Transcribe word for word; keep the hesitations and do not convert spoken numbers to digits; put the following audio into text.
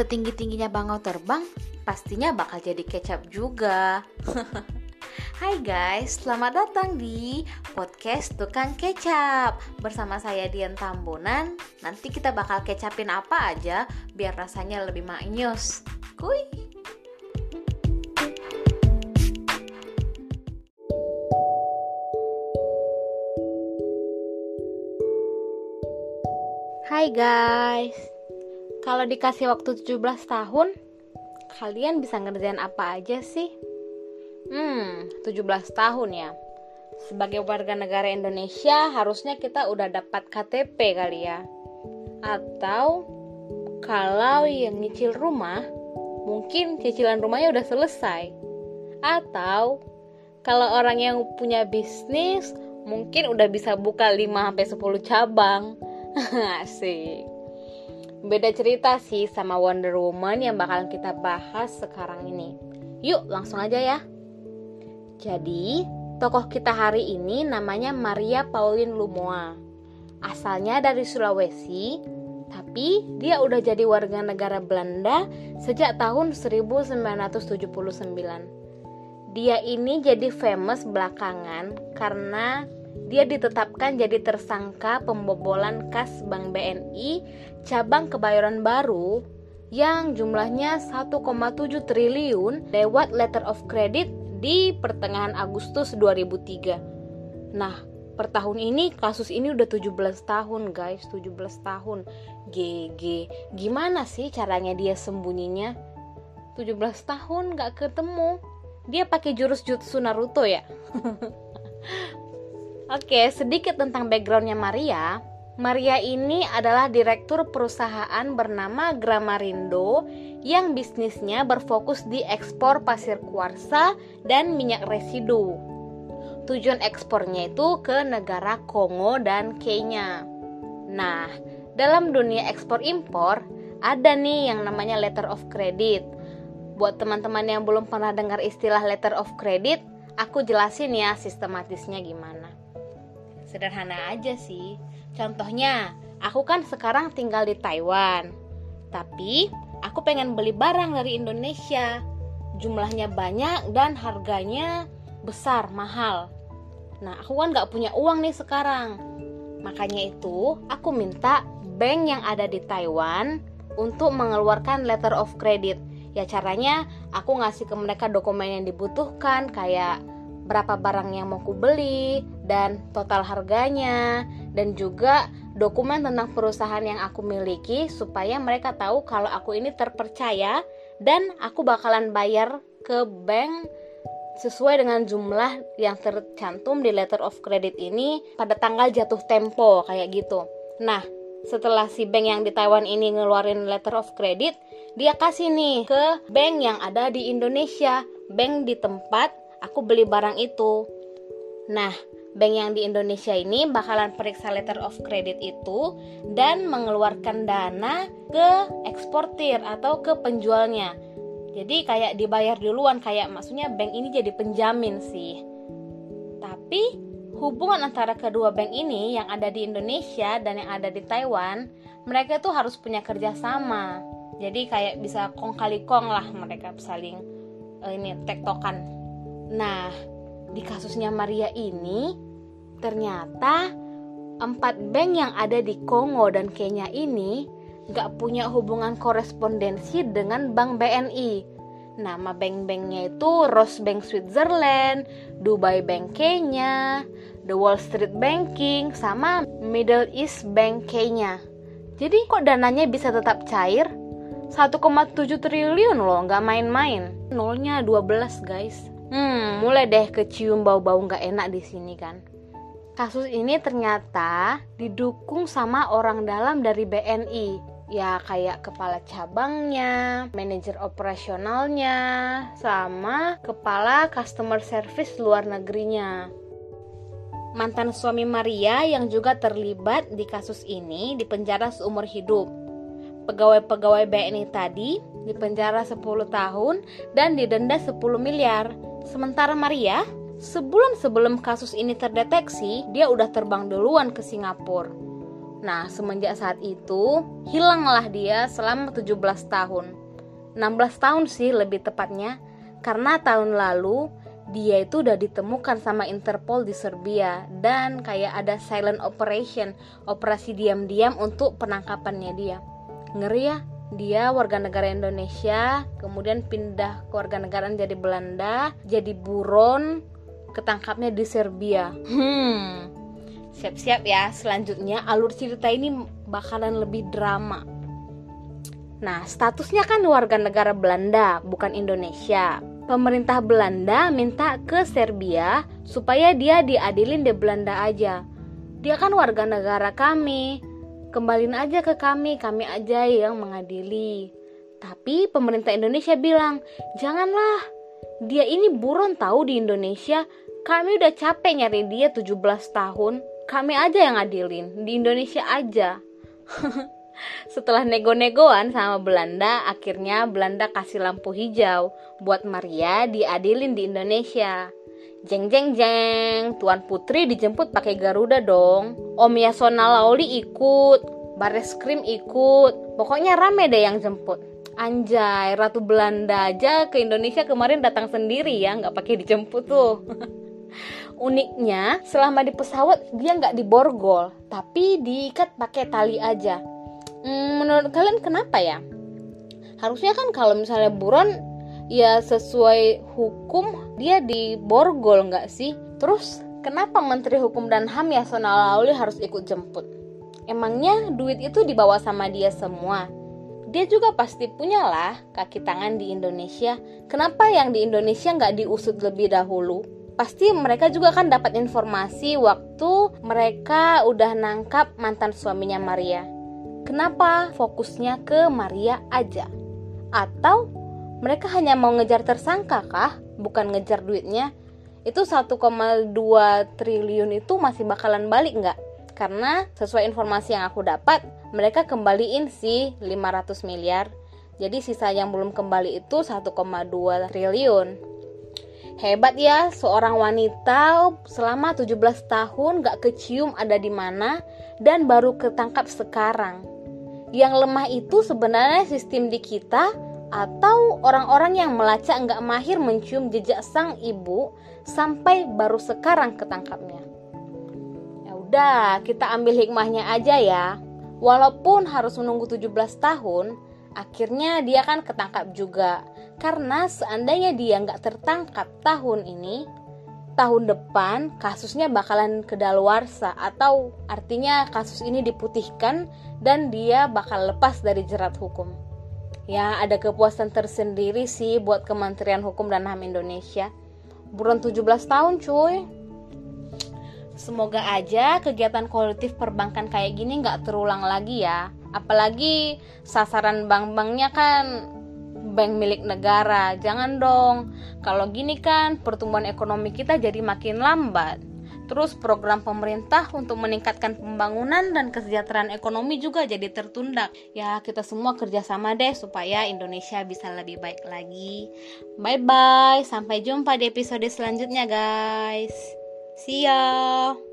setinggi-tingginya bangau terbang, pastinya bakal jadi kecap juga. Hai guys, selamat datang di podcast Tukang Kecap. Bersama saya Dian Tambunan. Nanti kita bakal kecapin apa aja biar rasanya lebih maknyus. Kuy. Hai guys. Kalau dikasih waktu tujuh belas tahun, kalian bisa ngerjain apa aja sih? Hmm, tujuh belas tahun ya. Sebagai warga negara Indonesia, harusnya kita udah dapat K T P kali ya. Atau kalau yang nyicil rumah, mungkin cicilan rumahnya udah selesai. Atau kalau orang yang punya bisnis, mungkin udah bisa buka lima sampai sepuluh cabang. Asik. Beda cerita sih sama Wonder Woman yang bakalan kita bahas sekarang ini. Yuk, langsung aja ya. Jadi, tokoh kita hari ini namanya Maria Pauline Lumoa. Asalnya dari Sulawesi, tapi dia udah jadi warga negara Belanda sejak tahun seribu sembilan ratus tujuh puluh sembilan. Dia ini jadi famous belakangan karena dia ditetapkan jadi tersangka pembobolan kas Bank B N I cabang Kebayoran Baru yang jumlahnya satu koma tujuh triliun lewat letter of credit di pertengahan Agustus dua ribu tiga. Nah, per tahun ini kasus ini udah tujuh belas tahun guys, tujuh belas tahun. G G. Gimana sih caranya dia sembunyinya? tujuh belas tahun gak ketemu. Dia pakai jurus jutsu Naruto ya? Oke, sedikit tentang backgroundnya Maria. Maria ini adalah direktur perusahaan bernama Gramarindo yang bisnisnya berfokus di ekspor pasir kuarsa dan minyak residu. Tujuan ekspornya itu ke negara Kongo dan Kenya. Nah, dalam dunia ekspor impor ada nih yang namanya letter of credit. Buat teman-teman yang belum pernah dengar istilah letter of credit, aku jelasin ya sistematisnya gimana. Sederhana aja sih. Contohnya, aku kan sekarang tinggal di Taiwan, tapi aku pengen beli barang dari Indonesia. Jumlahnya banyak dan harganya besar, mahal. Nah, aku kan gak punya uang nih sekarang. Makanya itu, aku minta bank yang ada di Taiwan untuk mengeluarkan letter of credit. Ya caranya, aku ngasih ke mereka dokumen yang dibutuhkan, kayak berapa barang yang mau ku beli dan total harganya, dan juga dokumen tentang perusahaan yang aku miliki supaya mereka tahu kalau aku ini terpercaya dan aku bakalan bayar ke bank sesuai dengan jumlah yang tercantum di letter of credit ini pada tanggal jatuh tempo kayak gitu. Nah, setelah si bank yang di Taiwan ini ngeluarin letter of credit, dia kasih nih ke bank yang ada di Indonesia, bank di tempat aku beli barang itu. Nah, bank yang di Indonesia ini bakalan periksa letter of credit itu dan mengeluarkan dana ke eksportir atau ke penjualnya. Jadi kayak dibayar duluan, kayak maksudnya bank ini jadi penjamin sih. Tapi hubungan antara kedua bank ini yang ada di Indonesia dan yang ada di Taiwan, mereka tuh harus punya kerjasama. Jadi kayak bisa kong kali kong lah mereka saling eh, ini tektokan. Nah, di kasusnya Maria ini, ternyata empat bank yang ada di Kongo dan Kenya ini gak punya hubungan korespondensi dengan Bank B N I. Nama bank-banknya itu Rosebank Switzerland, Dubai Bank Kenya, The Wall Street Banking, sama Middle East Bank Kenya. Jadi kok dananya bisa tetap cair? satu koma tujuh triliun loh, gak main-main. Nolnya dua belas guys. Hmm, mulai deh kecium bau-bau nggak enak di sini kan. Kasus ini ternyata didukung sama orang dalam dari B N I. Ya kayak kepala cabangnya, manajer operasionalnya, sama kepala customer service luar negerinya. Mantan suami Maria yang juga terlibat di kasus ini dipenjara seumur hidup. Pegawai-pegawai B N I tadi dipenjara sepuluh tahun dan didenda sepuluh miliar. Sementara Maria, sebulan sebelum kasus ini terdeteksi, dia udah terbang duluan ke Singapura. Nah, semenjak saat itu hilanglah dia selama tujuh belas tahun, enam belas tahun sih lebih tepatnya, karena tahun lalu dia itu udah ditemukan sama Interpol di Serbia dan kayak ada silent operation, operasi diam-diam untuk penangkapannya dia. Ngeri ya, dia warga negara Indonesia, kemudian pindah ke warga negara jadi Belanda, jadi buron, ketangkapnya di Serbia. Hmm, siap-siap ya, selanjutnya alur cerita ini bakalan lebih drama. Nah, statusnya kan warga negara Belanda, bukan Indonesia. Pemerintah Belanda minta ke Serbia supaya dia diadilin di Belanda aja. Dia kan warga negara kami, kembaliin aja ke kami, kami aja yang mengadili. Tapi pemerintah Indonesia bilang, janganlah, dia ini buron tahu di Indonesia, kami udah capek nyari dia tujuh belas tahun, kami aja yang adilin, di Indonesia aja. Setelah nego-negoan sama Belanda, akhirnya Belanda kasih lampu hijau buat Maria diadilin di Indonesia. Jeng jeng jeng, Tuan Putri dijemput pakai Garuda dong. Om Yasonna Laoly ikut, Bareskrim ikut, pokoknya rame deh yang jemput. Anjay, Ratu Belanda aja ke Indonesia kemarin datang sendiri ya, nggak pakai dijemput tuh. Uniknya, selama di pesawat dia nggak diborgol, tapi diikat pakai tali aja. Hmm, menurut kalian kenapa ya? Harusnya kan kalau misalnya buron ya sesuai hukum dia diborgol nggak sih? Terus kenapa Menteri Hukum dan H A M Yasonna Laoly harus ikut jemput? Emangnya duit itu dibawa sama dia semua? Dia juga pasti punya lah kaki tangan di Indonesia. Kenapa yang di Indonesia nggak diusut lebih dahulu? Pasti mereka juga kan dapat informasi waktu mereka udah nangkap mantan suaminya Maria. Kenapa fokusnya ke Maria aja? Atau mereka hanya mau ngejar tersangka kah? Bukan ngejar duitnya? Itu satu koma dua triliun itu masih bakalan balik nggak? Karena sesuai informasi yang aku dapat, mereka kembaliin sih lima ratus miliar. Jadi sisa yang belum kembali itu satu koma dua triliun. Hebat ya, seorang wanita selama tujuh belas tahun gak kecium ada di mana dan baru ketangkap sekarang. Yang lemah itu sebenarnya sistem di kita atau orang-orang yang melacak gak mahir mencium jejak sang ibu sampai baru sekarang ketangkapnya. Ya udah, kita ambil hikmahnya aja ya. Walaupun harus menunggu tujuh belas tahun, akhirnya dia kan ketangkap juga. Karena seandainya dia nggak tertangkap tahun ini, tahun depan kasusnya bakalan kedaluarsa, atau artinya kasus ini diputihkan dan dia bakal lepas dari jerat hukum. Ya, ada kepuasan tersendiri sih buat Kementerian Hukum dan H A M Indonesia. Buron tujuh belas tahun cuy. Semoga aja kegiatan kolutif perbankan kayak gini nggak terulang lagi ya. Apalagi sasaran bank-banknya kan bank milik negara, jangan dong. Kalau gini kan pertumbuhan ekonomi kita jadi makin lambat. Terus program pemerintah untuk meningkatkan pembangunan dan kesejahteraan ekonomi juga jadi tertunda. Ya, kita semua kerjasama deh supaya Indonesia bisa lebih baik lagi. Bye bye, sampai jumpa di episode selanjutnya guys. See ya.